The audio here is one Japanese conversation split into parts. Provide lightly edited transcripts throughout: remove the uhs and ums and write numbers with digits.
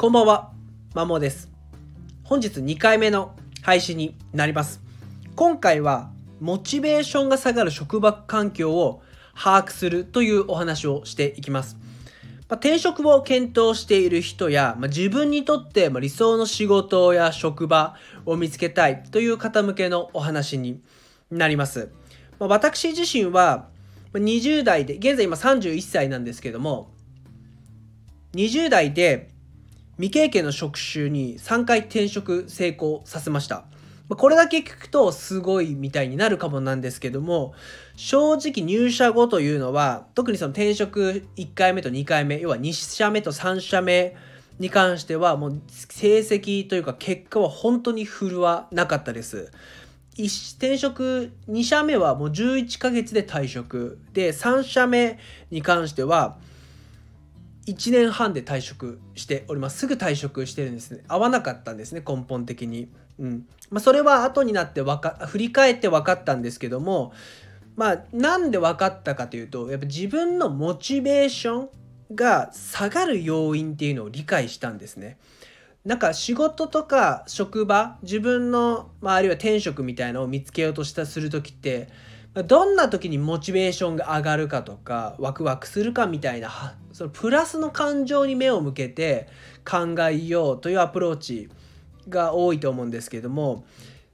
こんばんは、まもです。本日2回目の配信になります。今回はモチベーションが下がる職場環境を把握するというお話をしていきます。転職を検討している人や、自分にとって理想の仕事や職場を見つけたいという方向けのお話になります。私自身は20代で、現在今31歳なんですけども、20代で未経験の職種に3回転職成功させました。これだけ聞くとすごいみたいになるかもなんですけども、正直入社後というのは、特にその転職1回目と2回目、要は2社目と3社目に関しては、もう成績というか結果は本当に振るわなかったです。転職2社目はもう11ヶ月で退職で、3社目に関しては1年半で退職しております。すぐ退職してるんですね。合わなかったんですね、根本的に。それは後になって振り返って分かったんですけども、なんで分かったかというと、やっぱ自分のモチベーションが下がる要因っていうのを理解したんですね。仕事とか職場、自分の、あるいは転職みたいなのを見つけようとするときって、どんな時にモチベーションが上がるかとかワクワクするかみたいな、そのプラスの感情に目を向けて考えようというアプローチが多いと思うんですけども、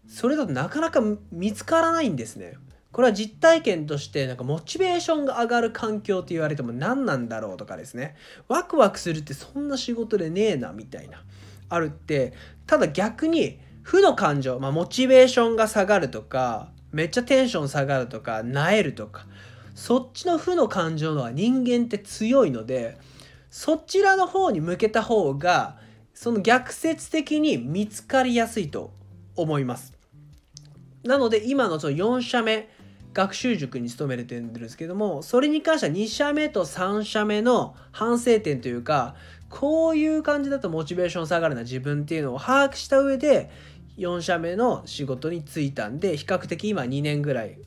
それだとなかなか見つからないんですね。これは実体験として、モチベーションが上がる環境って言われても何なんだろうとかですね、ワクワクするってそんな仕事でねえなみたいなあるって。ただ逆に負の感情、モチベーションが下がるとか、めっちゃテンション下がるとか、萎えるとか、そっちの負の感情のは人間って強いので、そちらの方に向けた方がその逆説的に見つかりやすいと思います。なので今の4社目学習塾に勤めれてるんですけども、それに関しては2社目と3社目の反省点というか、こういう感じだとモチベーション下がるな自分っていうのを把握した上で4社目の仕事に就いたんで、比較的今2年ぐらい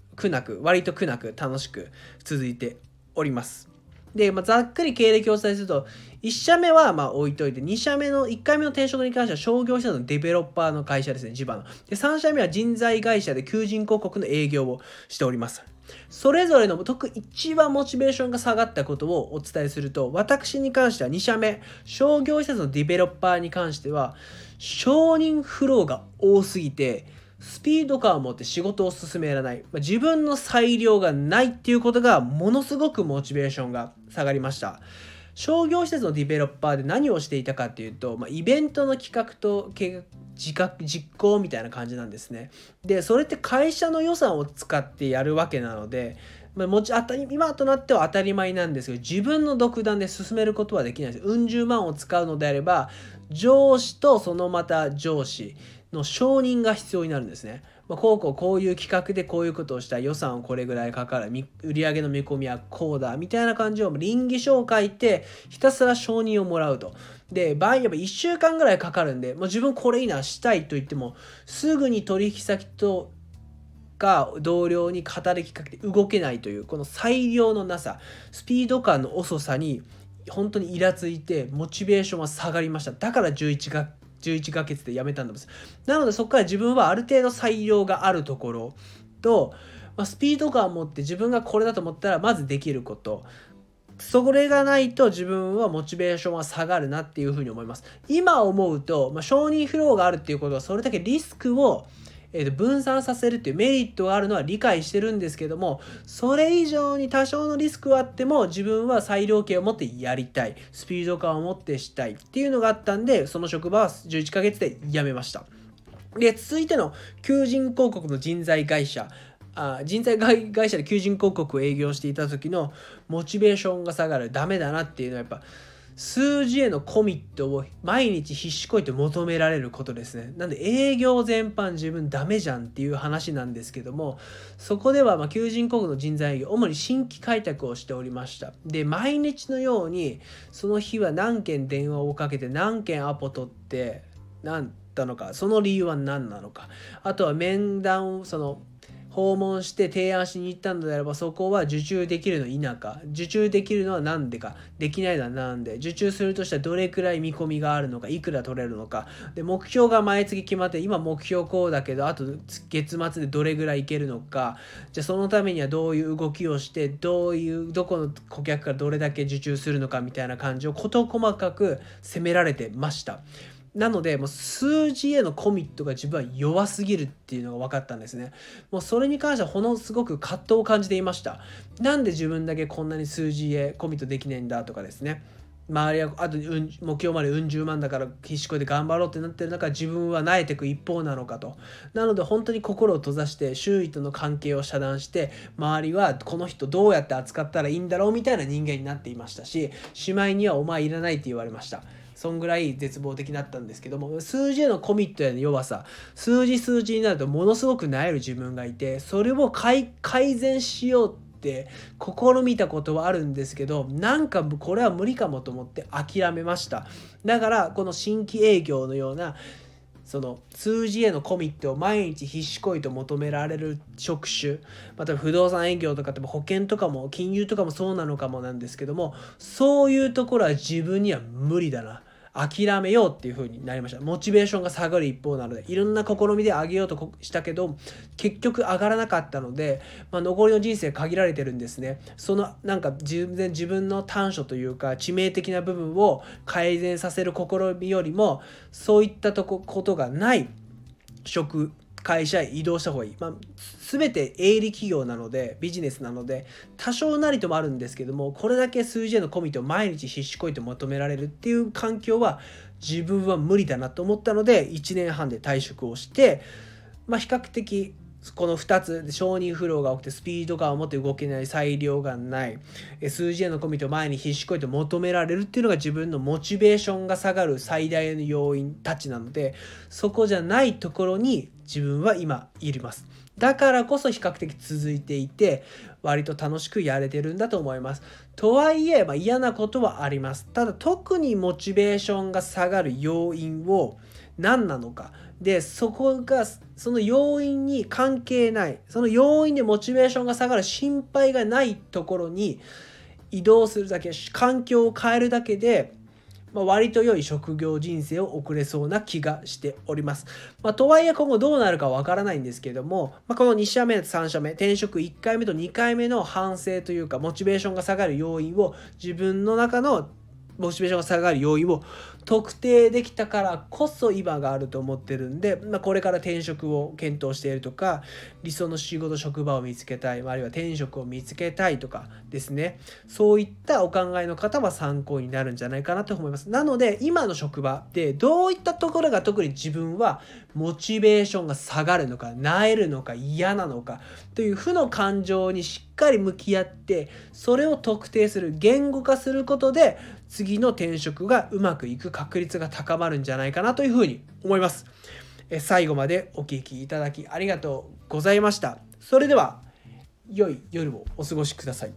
割と苦なく楽しく続いております。で、ざっくり経歴をお伝えすると、1社目は置いといて、2社目の1回目の転職に関しては商業施設のデベロッパーの会社ですね、地場の。で、3社目は人材会社で求人広告の営業をしております。それぞれの一番モチベーションが下がったことをお伝えすると、私に関しては2社目商業施設のデベロッパーに関しては承認フローが多すぎて、スピード感を持って仕事を進められない、自分の裁量がないっていうことがものすごくモチベーションが下がりました。商業施設のデベロッパーで何をしていたかっていうと、イベントの企画と実行みたいな感じなんですね。で、それって会社の予算を使ってやるわけなので、今となっては当たり前なんですけど、自分の独断で進めることはできないです。十万を使うのであれば、上司とそのまた上司の承認が必要になるんですね。こういう企画でこういうことをしたい、予算をこれぐらいかかる、売上の見込みはこうだみたいな感じを稟議書を書いてひたすら承認をもらうと。で、場合によれば1週間ぐらいかかるんで、自分これいいなしたいと言っても、すぐに取引先とか同僚に働きかけて動けないという、この裁量のなさ、スピード感の遅さに本当にイラついて、モチベーションは下がりました。だから11ヶ月で辞めたんです。なのでそこから自分はある程度裁量があるところと、スピード感を持って自分がこれだと思ったらまずできること、それがないと自分はモチベーションは下がるなっていうふうに思います。今思うと、承認フローがあるっていうことは、それだけリスクを分散させるっていうメリットがあるのは理解してるんですけども、それ以上に多少のリスクはあっても、自分は裁量権を持ってやりたい、スピード感を持ってしたいっていうのがあったんで、その職場は11ヶ月で辞めました。で、続いての求人広告の人材会社で求人広告を営業していた時のモチベーションが下がる、ダメだなっていうのは、やっぱ数字へのコミットを毎日必死こいて求められることですね。なんで営業全般自分ダメじゃんっていう話なんですけども、そこでは求人広告の人材営業、主に新規開拓をしておりました。で、毎日のようにその日は何件電話をかけて、何件アポ取って、何だのか、その理由は何なのか、あとは面談を訪問して提案しに行ったのであれば、そこは受注できるの否か、受注できるのは何でか、できないのは何で、受注するとしたらどれくらい見込みがあるのか、いくら取れるのかで、目標が毎月決まって、今目標こうだけどあと月末でどれぐらいいけるのか、じゃあそのためにはどういう動きをして、どこの顧客からどれだけ受注するのかみたいな感じを事細かく責められてました。なのでもう数字へのコミットが自分は弱すぎるっていうのが分かったんですね。もうそれに関してはすごく葛藤を感じていました。なんで自分だけこんなに数字へコミットできないんだとかですね、周りはあと目標まで10万だから必死こいで頑張ろうってなってる中、自分は萎えてく一方なのかと。なので本当に心を閉ざして、周囲との関係を遮断して、周りはこの人どうやって扱ったらいいんだろうみたいな人間になっていましたし、しまいにはお前いらないって言われました。そんぐらい絶望的だったんですけども、数字へのコミットへの弱さ、数字になるとものすごく萎える自分がいて、それを改善しようって試みたことはあるんですけど、なんかこれは無理かもと思って諦めました。だからこの新規営業のようなその数字へのコミットを毎日必死こいと求められる職種、また不動産営業とか保険とかも金融とかもそうなのかもなんですけども、そういうところは自分には無理だな、諦めようっていう風になりました。モチベーションが下がる一方なので、いろんな試みで上げようとしたけど結局上がらなかったので、残りの人生限られてるんですね。そのなんか自分の短所というか致命的な部分を改善させる試みよりも、そういったことがない会社へ移動した方がいい。全て営利企業なので、ビジネスなので多少なりともあるんですけども、これだけ数字へのコミットを毎日必死こいと求められるっていう環境は自分は無理だなと思ったので、1年半で退職をして、比較的この2つ、承認不老が多くてスピード感を持って動けない、裁量がない、数字へのコミットを前に必死こいと求められるっていうのが自分のモチベーションが下がる最大の要因たちなので、そこじゃないところに自分は今います。だからこそ比較的続いていて、割と楽しくやれてるんだと思います。とはいえ、嫌なことはあります。ただ特にモチベーションが下がる要因を何なのかで、その要因に関係ない、その要因でモチベーションが下がる心配がないところに移動するだけ、環境を変えるだけで、割と良い職業人生を送れそうな気がしております。とはいえ今後どうなるかわからないんですけども、この2社目と3社目、転職1回目と2回目の反省というか、モチベーションが下がる要因を、自分の中のモチベーションが下がる要因を特定できたからこそ今があると思ってるんで、これから転職を検討しているとか、理想の仕事職場を見つけたい、あるいは転職を見つけたいとかですね、そういったお考えの方は参考になるんじゃないかなと思います。なので今の職場でどういったところが特に自分はモチベーションが下がるのか、萎えるのか、嫌なのかという負の感情にしっかり向き合って、それを特定する、言語化することで次の転職がうまくいく確率が高まるんじゃないかなというふうに思います。最後までお聞きいただきありがとうございました。それでは良い夜をお過ごしください。